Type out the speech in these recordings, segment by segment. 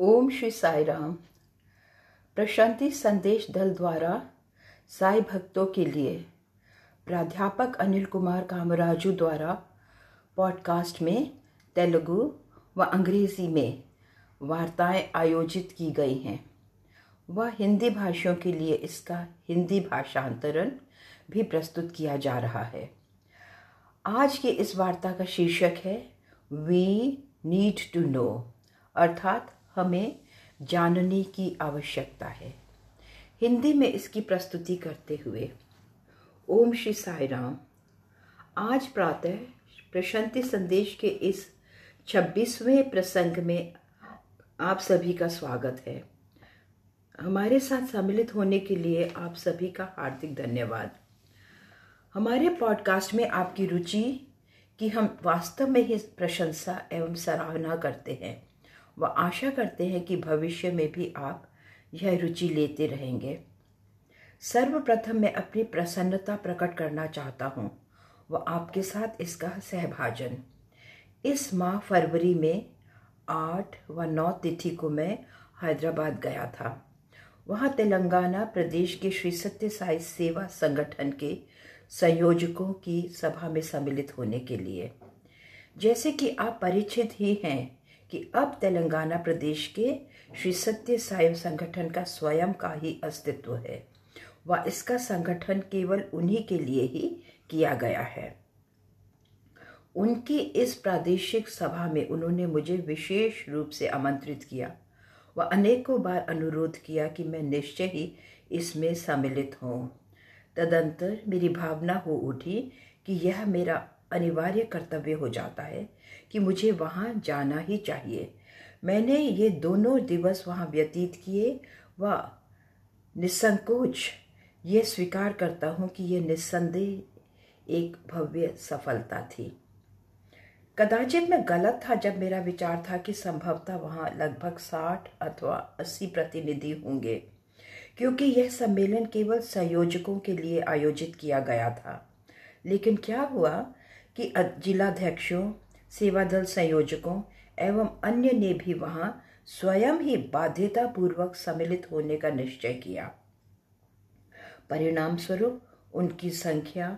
ओम श्री साई राम। प्रशांति संदेश दल द्वारा साई भक्तों के लिए प्राध्यापक अनिल कुमार कामराजू द्वारा पॉडकास्ट में तेलुगु व अंग्रेज़ी में वार्ताएं आयोजित की गई हैं व हिंदी भाषियों के लिए इसका हिंदी भाषांतरण भी प्रस्तुत किया जा रहा है। आज की इस वार्ता का शीर्षक है We Need To Know, अर्थात हमें जानने की आवश्यकता है। हिंदी में इसकी प्रस्तुति करते हुए ओम श्री साई राम। आज प्रातः प्रशांति संदेश के इस 26वें प्रसंग में आप सभी का स्वागत है। हमारे साथ सम्मिलित होने के लिए आप सभी का हार्दिक धन्यवाद। हमारे पॉडकास्ट में आपकी रुचि की हम वास्तव में ही प्रशंसा एवं सराहना करते हैं व आशा करते हैं कि भविष्य में भी आप यह रुचि लेते रहेंगे। सर्वप्रथम मैं अपनी प्रसन्नता प्रकट करना चाहता हूँ व आपके साथ इसका सहभाजन। इस माह फरवरी में 8 व 9 तिथि को मैं हैदराबाद गया था। वहाँ तेलंगाना प्रदेश के श्री सत्य साई सेवा संगठन के संयोजकों की सभा में सम्मिलित होने के लिए। जैसे कि आप परिचित ही हैं कि अब तेलंगाना प्रदेश के श्री सत्य साई संगठन का स्वयं का ही अस्तित्व है व इसका संगठन केवल उन्हीं के लिए ही किया गया है। उनकी इस प्रादेशिक सभा में उन्होंने मुझे विशेष रूप से आमंत्रित किया व अनेकों बार अनुरोध किया कि मैं निश्चय ही इसमें सम्मिलित हूँ। तदंतर मेरी भावना हो उठी कि यह मेरा अनिवार्य कर्तव्य हो जाता है कि मुझे वहाँ जाना ही चाहिए। मैंने ये दोनों दिवस वहाँ व्यतीत किए व निसंकोच ये स्वीकार करता हूँ कि ये निस्संदेह एक भव्य सफलता थी। कदाचित मैं गलत था जब मेरा विचार था कि संभवतः वहाँ लगभग 60 अथवा 80 प्रतिनिधि होंगे, क्योंकि यह सम्मेलन केवल संयोजकों के लिए आयोजित किया गया था। लेकिन क्या हुआ कि जिलाध्यक्षों, सेवादल संयोजकों एवं अन्य ने भी वहाँ स्वयं ही बाध्यतापूर्वक सम्मिलित होने का निश्चय किया। परिणाम स्वरूप उनकी संख्या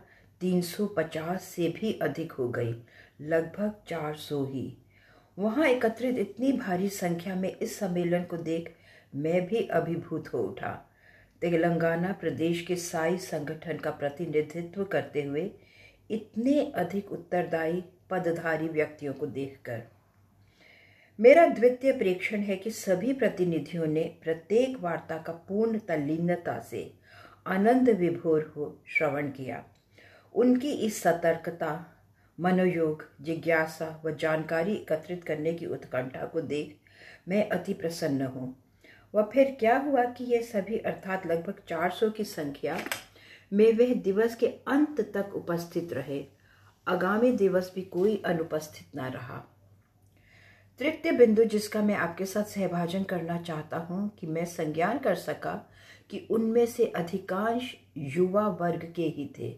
350 से भी अधिक हो गई, लगभग 400 ही। वहाँ एकत्रित इतनी भारी संख्या में इस सम्मेलन को देख मैं भी अभिभूत हो उठा। तेलंगाना प्रदेश के साई संगठन का प्रतिनिधित्व करते हुए इतने अधिक उत्तरदायी पदधारी व्यक्तियों को देखकर मेरा द्वितीय प्रेक्षण है कि सभी प्रतिनिधियों ने प्रत्येक वार्ता का पूर्ण तल्लीनता से आनंद विभोर हो श्रवण किया। उनकी इस सतर्कता, मनोयोग, जिज्ञासा व जानकारी एकत्रित करने की उत्कंठा को देख मैं अति प्रसन्न हूँ। वह फिर क्या हुआ कि ये सभी अर्थात लगभग 400 की संख्या में वह दिवस के अंत तक उपस्थित रहे। आगामी दिवस भी कोई अनुपस्थित ना रहा। तृतीय बिंदु जिसका मैं आपके साथ सहभाजन करना चाहता हूँ कि मैं संज्ञान कर सका कि उनमें से अधिकांश युवा वर्ग के ही थे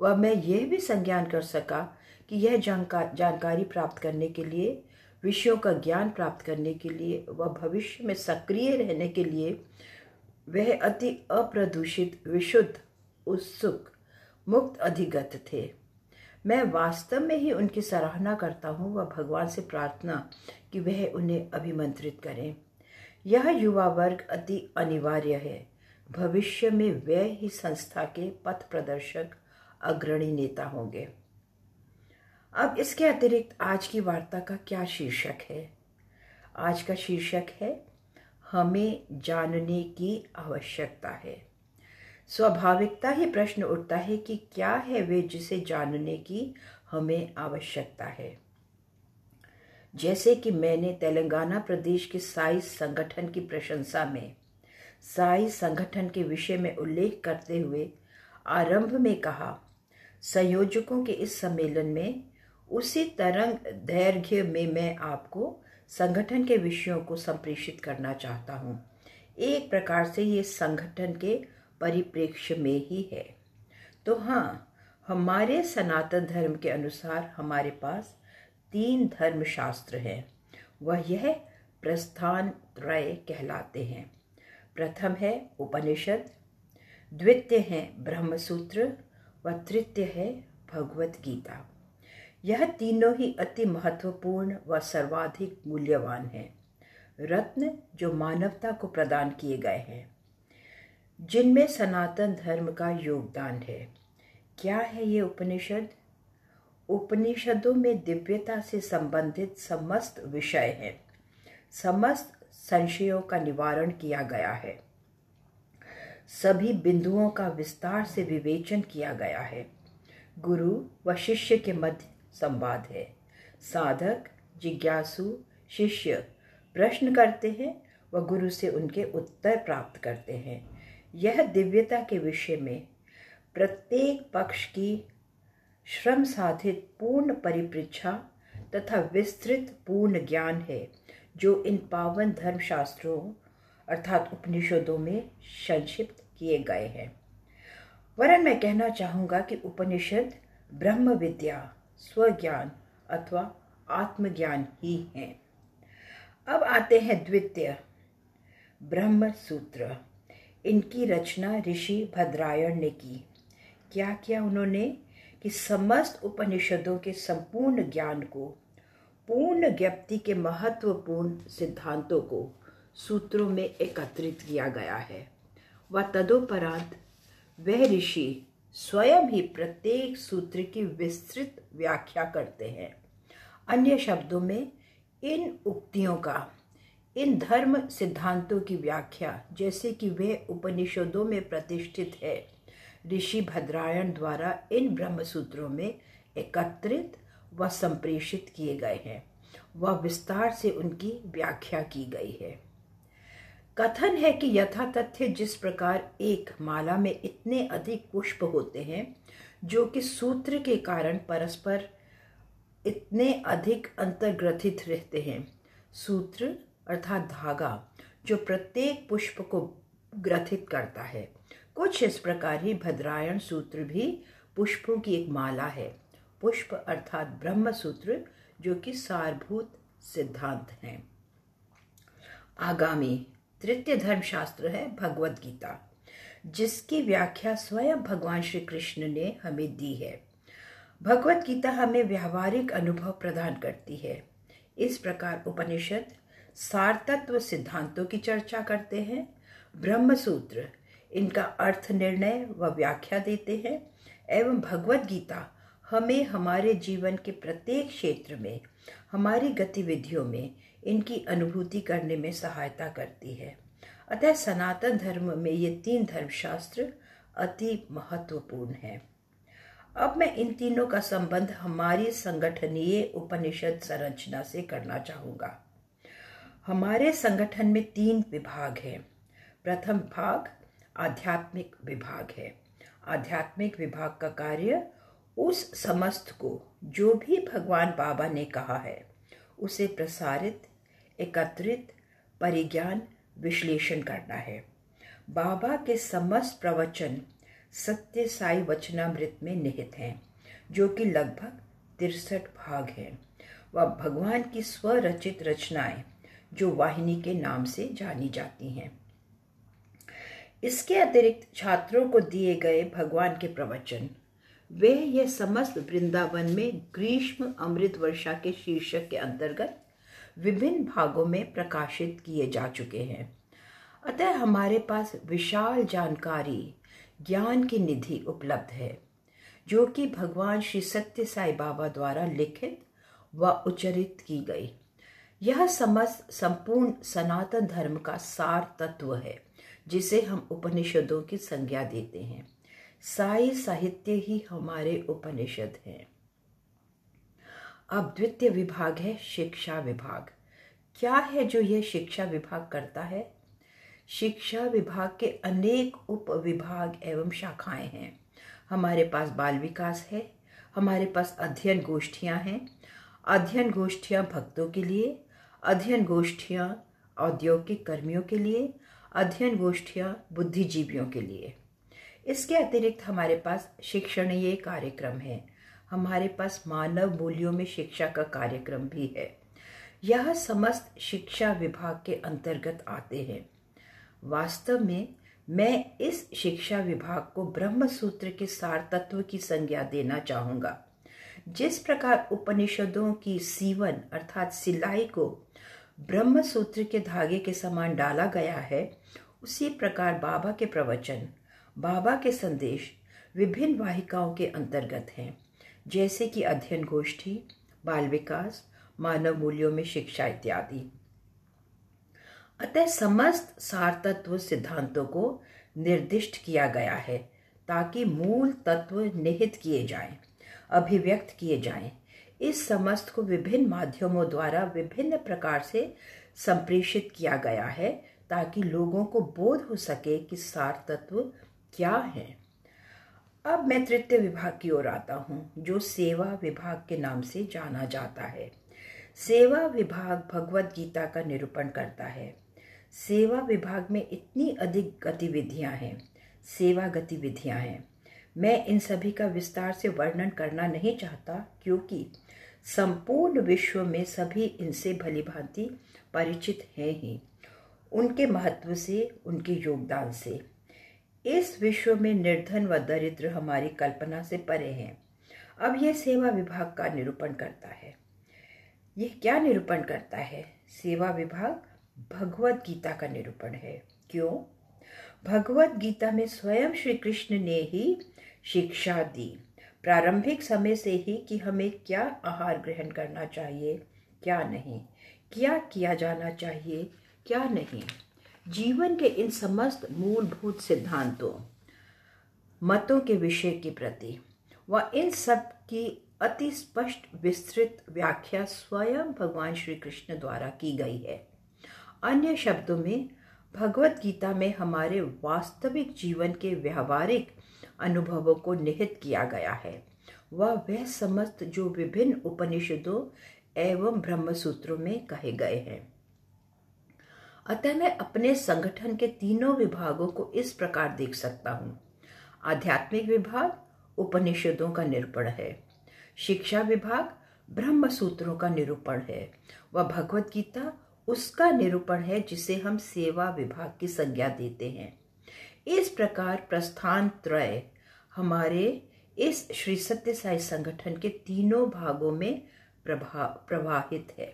व मैं यह भी संज्ञान कर सका कि यह जानकारी प्राप्त करने के लिए, विषयों का ज्ञान प्राप्त करने के लिए व भविष्य में सक्रिय रहने के लिए वह अति अप्रदूषित, विशुद्ध, उत्सुक, मुक्त अधिगत थे। मैं वास्तव में ही उनकी सराहना करता हूँ व भगवान से प्रार्थना कि वह उन्हें अभिमंत्रित करें। यह युवा वर्ग अति अनिवार्य है। भविष्य में वे ही संस्था के पथ प्रदर्शक, अग्रणी नेता होंगे। अब इसके अतिरिक्त आज की वार्ता का क्या शीर्षक है? आज का शीर्षक है हमें जानने की आवश्यकता है। स्वाभाविकता ही प्रश्न उठता है कि क्या है वे जिसे जानने की हमें आवश्यकता है। जैसे कि मैंने तेलंगाना प्रदेश के साई संगठन की प्रशंसा में साई संगठन के विषय में उल्लेख करते हुए आरंभ में कहा, संयोजकों के इस सम्मेलन में उसी तरंग दैर्घ्य में मैं आपको संगठन के विषयों को संप्रेषित करना चाहता हूँ। एक प्रकार से ये संगठन के परिप्रेक्ष्य में ही है। तो हाँ, हमारे सनातन धर्म के अनुसार हमारे पास 3 धर्मशास्त्र हैं। वह यह प्रस्थान त्रय कहलाते हैं। प्रथम है उपनिषद, द्वितीय है ब्रह्मसूत्र व तृतीय है भगवत गीता। यह तीनों ही अति महत्वपूर्ण व सर्वाधिक मूल्यवान हैं, रत्न जो मानवता को प्रदान किए गए हैं, जिनमें सनातन धर्म का योगदान है। क्या है ये उपनिषद? उपनिषदों में दिव्यता से संबंधित समस्त विषय हैं, समस्त संशयों का निवारण किया गया है, सभी बिंदुओं का विस्तार से विवेचन किया गया है, गुरु व शिष्य के मध्य संवाद है, साधक जिज्ञासु शिष्य प्रश्न करते हैं व गुरु से उनके उत्तर प्राप्त करते हैं। यह दिव्यता के विषय में प्रत्येक पक्ष की श्रम साधित पूर्ण परिप्रेक्षा तथा विस्तृत पूर्ण ज्ञान है, जो इन पावन धर्मशास्त्रों अर्थात उपनिषदों में संक्षिप्त किए गए हैं। वरन मैं कहना चाहूँगा कि उपनिषद ब्रह्म विद्या, स्वज्ञान अथवा आत्मज्ञान ही हैं। अब आते हैं द्वितीय ब्रह्म सूत्र। इनकी रचना ऋषि भद्रायण ने की। क्या किया उन्होंने कि समस्त उपनिषदों के संपूर्ण ज्ञान को, पूर्ण ज्ञप्ति के महत्वपूर्ण सिद्धांतों को सूत्रों में एकत्रित किया गया है व तदोपरांत वह ऋषि स्वयं ही प्रत्येक सूत्र की विस्तृत व्याख्या करते हैं। अन्य शब्दों में इन उक्तियों का, इन धर्म सिद्धांतों की व्याख्या जैसे कि वह उपनिषदों में प्रतिष्ठित है, ऋषि भद्रायण द्वारा इन ब्रह्मसूत्रों में एकत्रित व संप्रेषित किए गए हैं व विस्तार से उनकी व्याख्या की गई है। कथन है कि यथा तथ्य जिस प्रकार एक माला में इतने अधिक पुष्प होते हैं जो कि सूत्र के कारण परस्पर इतने अधिक अंतर्ग्रथित रहते हैं, सूत्र अर्थात धागा जो प्रत्येक पुष्प को ग्रथित करता है, कुछ इस प्रकार ही भद्रायण सूत्र भी पुष्पों की एक माला है। पुष्प अर्थात ब्रह्म सूत्र जो कि सारभूत सिद्धांत हैं। आगामी तृतीय धर्मशास्त्र है भगवत गीता, जिसकी व्याख्या स्वयं भगवान श्री कृष्ण ने हमें दी है। भगवत गीता हमें व्यावहारिक अनुभव प्रदान करती है। इस प्रकार उपनिषद सारतत्व सिद्धांतों की चर्चा करते हैं, ब्रह्मसूत्र इनका अर्थ निर्णय व व्याख्या देते हैं एवं भगवत गीता हमें हमारे जीवन के प्रत्येक क्षेत्र में, हमारी गतिविधियों में इनकी अनुभूति करने में सहायता करती है। अतः सनातन धर्म में ये तीन धर्मशास्त्र अति महत्वपूर्ण हैं। अब मैं इन तीनों का संबंध हमारी संगठनीय उपनिषद संरचना से करना चाहूँगा। हमारे संगठन में तीन विभाग हैं। प्रथम भाग आध्यात्मिक विभाग है। आध्यात्मिक विभाग का कार्य उस समस्त को जो भी भगवान बाबा ने कहा है उसे प्रसारित, एकत्रित, परिज्ञान, विश्लेषण करना है। बाबा के समस्त प्रवचन सत्य साई वचनामृत में निहित हैं, जो कि लगभग 63 भाग हैं व भगवान की स्वरचित रचनाएं जो वाहिनी के नाम से जानी जाती हैं। इसके अतिरिक्त छात्रों को दिए गए भगवान के प्रवचन, वे यह समस्त वृंदावन में ग्रीष्म अमृत वर्षा के शीर्षक के अंतर्गत विभिन्न भागों में प्रकाशित किए जा चुके हैं। अतः हमारे पास विशाल जानकारी, ज्ञान की निधि उपलब्ध है, जो कि भगवान श्री सत्य साई बाबा द्वारा लिखित व उच्चरित की गई। यह समस्त संपूर्ण सनातन धर्म का सार तत्व है, जिसे हम उपनिषदों की संज्ञा देते हैं। साई साहित्य ही हमारे उपनिषद हैं। अब द्वितीय विभाग है शिक्षा विभाग। क्या है जो यह शिक्षा विभाग करता है? शिक्षा विभाग के अनेक उप विभाग एवं शाखाएं हैं। हमारे पास बाल विकास है, हमारे पास अध्ययन गोष्ठियां हैं। अध्ययन गोष्ठियां भक्तों के लिए, अध्ययन गोष्ठियां औद्योगिक कर्मियों के लिए, अध्ययन गोष्ठियां बुद्धिजीवियों के लिए। इसके अतिरिक्त हमारे पास शिक्षणीय कार्यक्रम है। हमारे पास मानव मूल्यों में शिक्षा का कार्यक्रम भी है। यह समस्त शिक्षा विभाग के अंतर्गत आते हैं। वास्तव में मैं इस शिक्षा विभाग को ब्रह्म सूत्र के सार तत्व की संज्ञा देना चाहूँगा। जिस प्रकार उपनिषदों की सीवन अर्थात सिलाई को ब्रह्म सूत्र के धागे के समान डाला गया है, उसी प्रकार बाबा के प्रवचन, बाबा के संदेश विभिन्न वाहिकाओं के अंतर्गत हैं, जैसे कि अध्ययन गोष्ठी, बाल विकास, मानव मूल्यों में शिक्षा इत्यादि। अतः समस्त सार तत्व सिद्धांतों को निर्दिष्ट किया गया है ताकि मूल तत्व निहित किए जाएं, अभिव्यक्त किए जाएं। इस समस्त को विभिन्न माध्यमों द्वारा विभिन्न प्रकार से संप्रेषित किया गया है ताकि लोगों को बोध हो सके कि सार तत्व क्या है। अब मैं तृतीय विभाग की ओर आता हूँ, जो सेवा विभाग के नाम से जाना जाता है। सेवा विभाग भगवद गीता का निरूपण करता है। सेवा विभाग में इतनी अधिक गतिविधियाँ हैं, सेवा गतिविधियाँ हैं। मैं इन सभी का विस्तार से वर्णन करना नहीं चाहता क्योंकि संपूर्ण विश्व में सभी इनसे भलीभांति परिचित हैं ही, उनके महत्व से, उनके योगदान से। इस विश्व में निर्धन व दरिद्र हमारी कल्पना से परे हैं। अब यह सेवा विभाग का निरूपण करता है। यह क्या निरूपण करता है? सेवा विभाग भगवद गीता का निरूपण है। क्यों? भगवद गीता में स्वयं श्री कृष्ण ने ही शिक्षा दी, प्रारंभिक समय से ही, कि हमें क्या आहार ग्रहण करना चाहिए, क्या नहीं, क्या किया जाना चाहिए, क्या नहीं। जीवन के इन समस्त मूलभूत सिद्धांतों, मतों के विषय के प्रति व इन सब की अति स्पष्ट विस्तृत व्याख्या स्वयं भगवान श्री कृष्ण द्वारा की गई है। अन्य शब्दों में भगवद गीता में हमारे वास्तविक जीवन के व्यावहारिक अनुभवों को निहित किया गया है। वह समस्त जो विभिन्न उपनिषदों एवं ब्रह्म सूत्रों में कहे गए हैं। अतः मैं अपने संगठन के तीनों विभागों को इस प्रकार देख सकता हूँ। आध्यात्मिक विभाग उपनिषदों का निरूपण है, शिक्षा विभाग ब्रह्म सूत्रों का निरूपण है, वह भगवद गीता उसका निरूपण है जिसे हम सेवा विभाग की संज्ञा देते हैं। इस प्रकार प्रस्थान त्रय हमारे इस श्री सत्य साई संगठन के तीनों भागों में प्रवाहित है।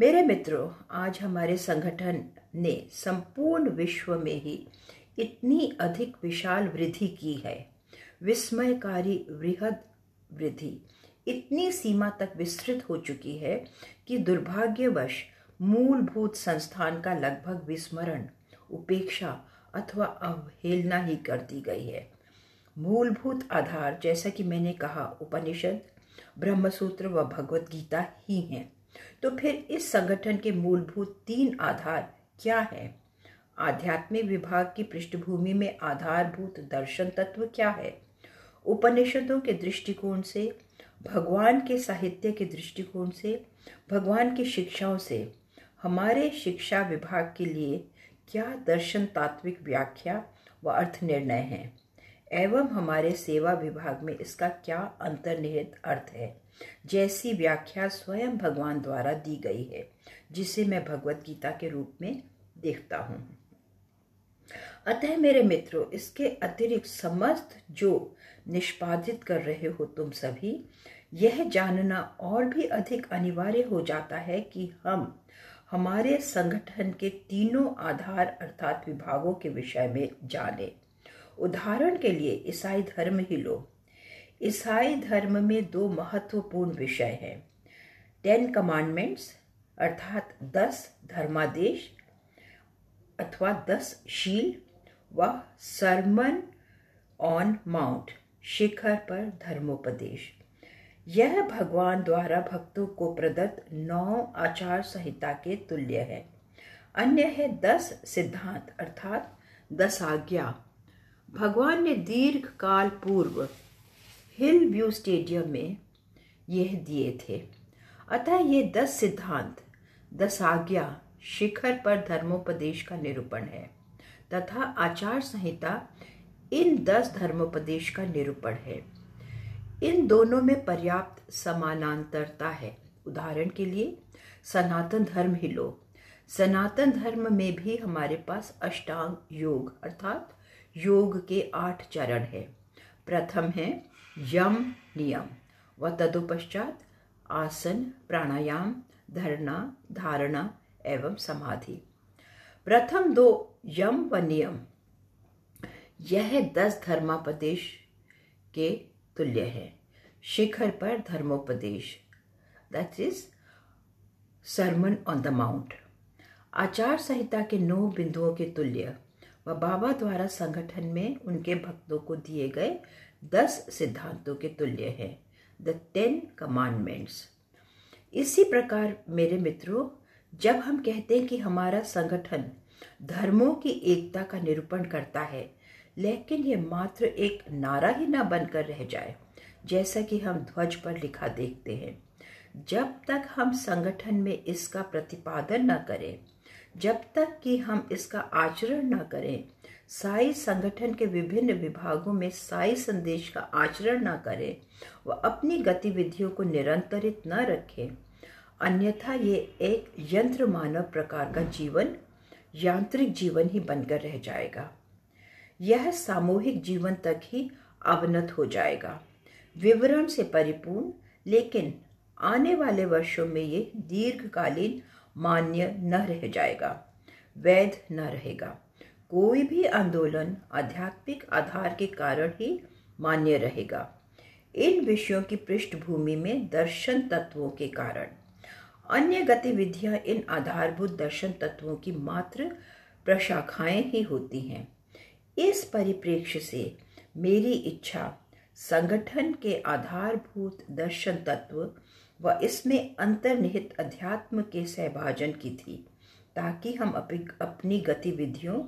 मेरे मित्रों, आज हमारे संगठन ने संपूर्ण विश्व में ही इतनी अधिक विशाल वृद्धि की है, विस्मयकारी वृहद वृद्धि इतनी सीमा तक विस्तृत हो चुकी है कि दुर्भाग्यवश मूलभूत संस्थान का लगभग विस्मरण, उपेक्षा अथवा अवहेलना ही कर दी गई है। मूलभूत आधार, जैसा कि मैंने कहा, उपनिषद, ब्रह्मसूत्र व भगवद गीता ही हैं। तो फिर इस संगठन के मूलभूत तीन आधार क्या हैं? आध्यात्मिक विभाग की पृष्ठभूमि में आधारभूत दर्शन तत्व क्या है? उपनिषदों के दृष्टिकोण से, भगवान के साहित्य के दृष्टिकोण से, भगवान की शिक्षाओं से हमारे शिक्षा विभाग के लिए क्या दर्शन तात्विक व्याख्या व अर्थ निर्णय हैं, एवं हमारे सेवा विभाग में इसका क्या अंतर्निहित अर्थ है, जैसी व्याख्या स्वयं भगवान द्वारा दी गई है, जिसे मैं भगवद गीता के रूप में देखता हूँ। अतः मेरे मित्रों, इसके अतिरिक्त समस्त जो निष्पादित कर रहे हो तुम सभी, यह जानना और भी अधिक अनिवार्य हो जाता है कि हम हमारे संगठन के तीनों आधार अर्थात विभागों के विषय में जाने। उदाहरण के लिए ईसाई धर्म ही लो। ईसाई धर्म में दो महत्वपूर्ण विषय हैं, 10 कमांडमेंट्स अर्थात 10 धर्मादेश अथवा 10 शील व सरमन ऑन माउंट, शिखर पर धर्मोपदेश। यह भगवान द्वारा भक्तों को प्रदत्त 9 आचार संहिता के तुल्य है। अन्य है 10 सिद्धांत अर्थात 10 आज्ञा। भगवान ने दीर्घ काल पूर्व हिल व्यू स्टेडियम में यह दिए थे। अतः ये 10 सिद्धांत, 10 आज्ञा, शिखर पर धर्मोपदेश का निरूपण है, तथा आचार संहिता इन 10 धर्मोपदेश का निरूपण है। इन दोनों में पर्याप्त समानांतरता है। उदाहरण के लिए सनातन धर्म ही लो। सनातन धर्म में भी हमारे पास अष्टांग योग अर्थात योग के 8 चरण है। प्रथम है यम नियम व तदुपश्चात आसन प्राणायाम धरना धारणा एवं समाधि। प्रथम 2 यम व नियम यह 10 धर्मापदेश के तुल्य है। शिखर पर धर्मोपदेश that is sermon on the mount, आचार संहिता के 9 बिंदुओं के तुल्य व बाबा द्वारा संगठन में उनके भक्तों को दिए गए 10 सिद्धांतों के तुल्य है द 10 कमांडमेंट्स। इसी प्रकार मेरे मित्रों, जब हम कहते हैं कि हमारा संगठन धर्मों की एकता का निरूपण करता है, लेकिन यह मात्र एक नारा ही ना बनकर रह जाए, जैसा कि हम ध्वज पर लिखा देखते हैं। जब तक हम संगठन में इसका प्रतिपादन न करें, जब तक कि हम इसका आचरण न करें, साई संगठन के विभिन्न विभागों में साई संदेश का आचरण न करें व अपनी गतिविधियों को निरंतरित न रखें, अन्यथा ये एक यंत्र मानव प्रकार का जीवन, यांत्रिक जीवन ही बनकर रह जाएगा। यह सामूहिक जीवन तक ही अवनत हो जाएगा। विवरण से परिपूर्ण लेकिन आने वाले वर्षों में ये दीर्घकालीन मान्य न रह जाएगा, वैध न रहेगा। कोई भी आंदोलन आध्यात्मिक आधार के कारण ही मान्य रहेगा। इन विषयों की पृष्ठभूमि में दर्शन तत्वों के कारण अन्य गतिविधियां इन आधारभूत दर्शन तत्वों की मात्र प्रशाखाएं ही होती हैं। इस परिप्रेक्ष्य से मेरी इच्छा संगठन के आधारभूत दर्शन तत्व व इसमें अंतर्निहित अध्यात्म के सहभाजन की थी, ताकि हम अपनी गतिविधियों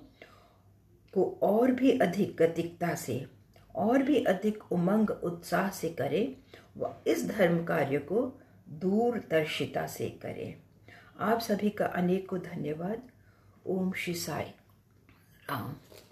को और भी अधिक गतिकता से, और भी अधिक उमंग उत्साह से करें व इस धर्म कार्य को दूरदर्शिता से करें। आप सभी का अनेकों धन्यवाद। ओम श्री साई राम।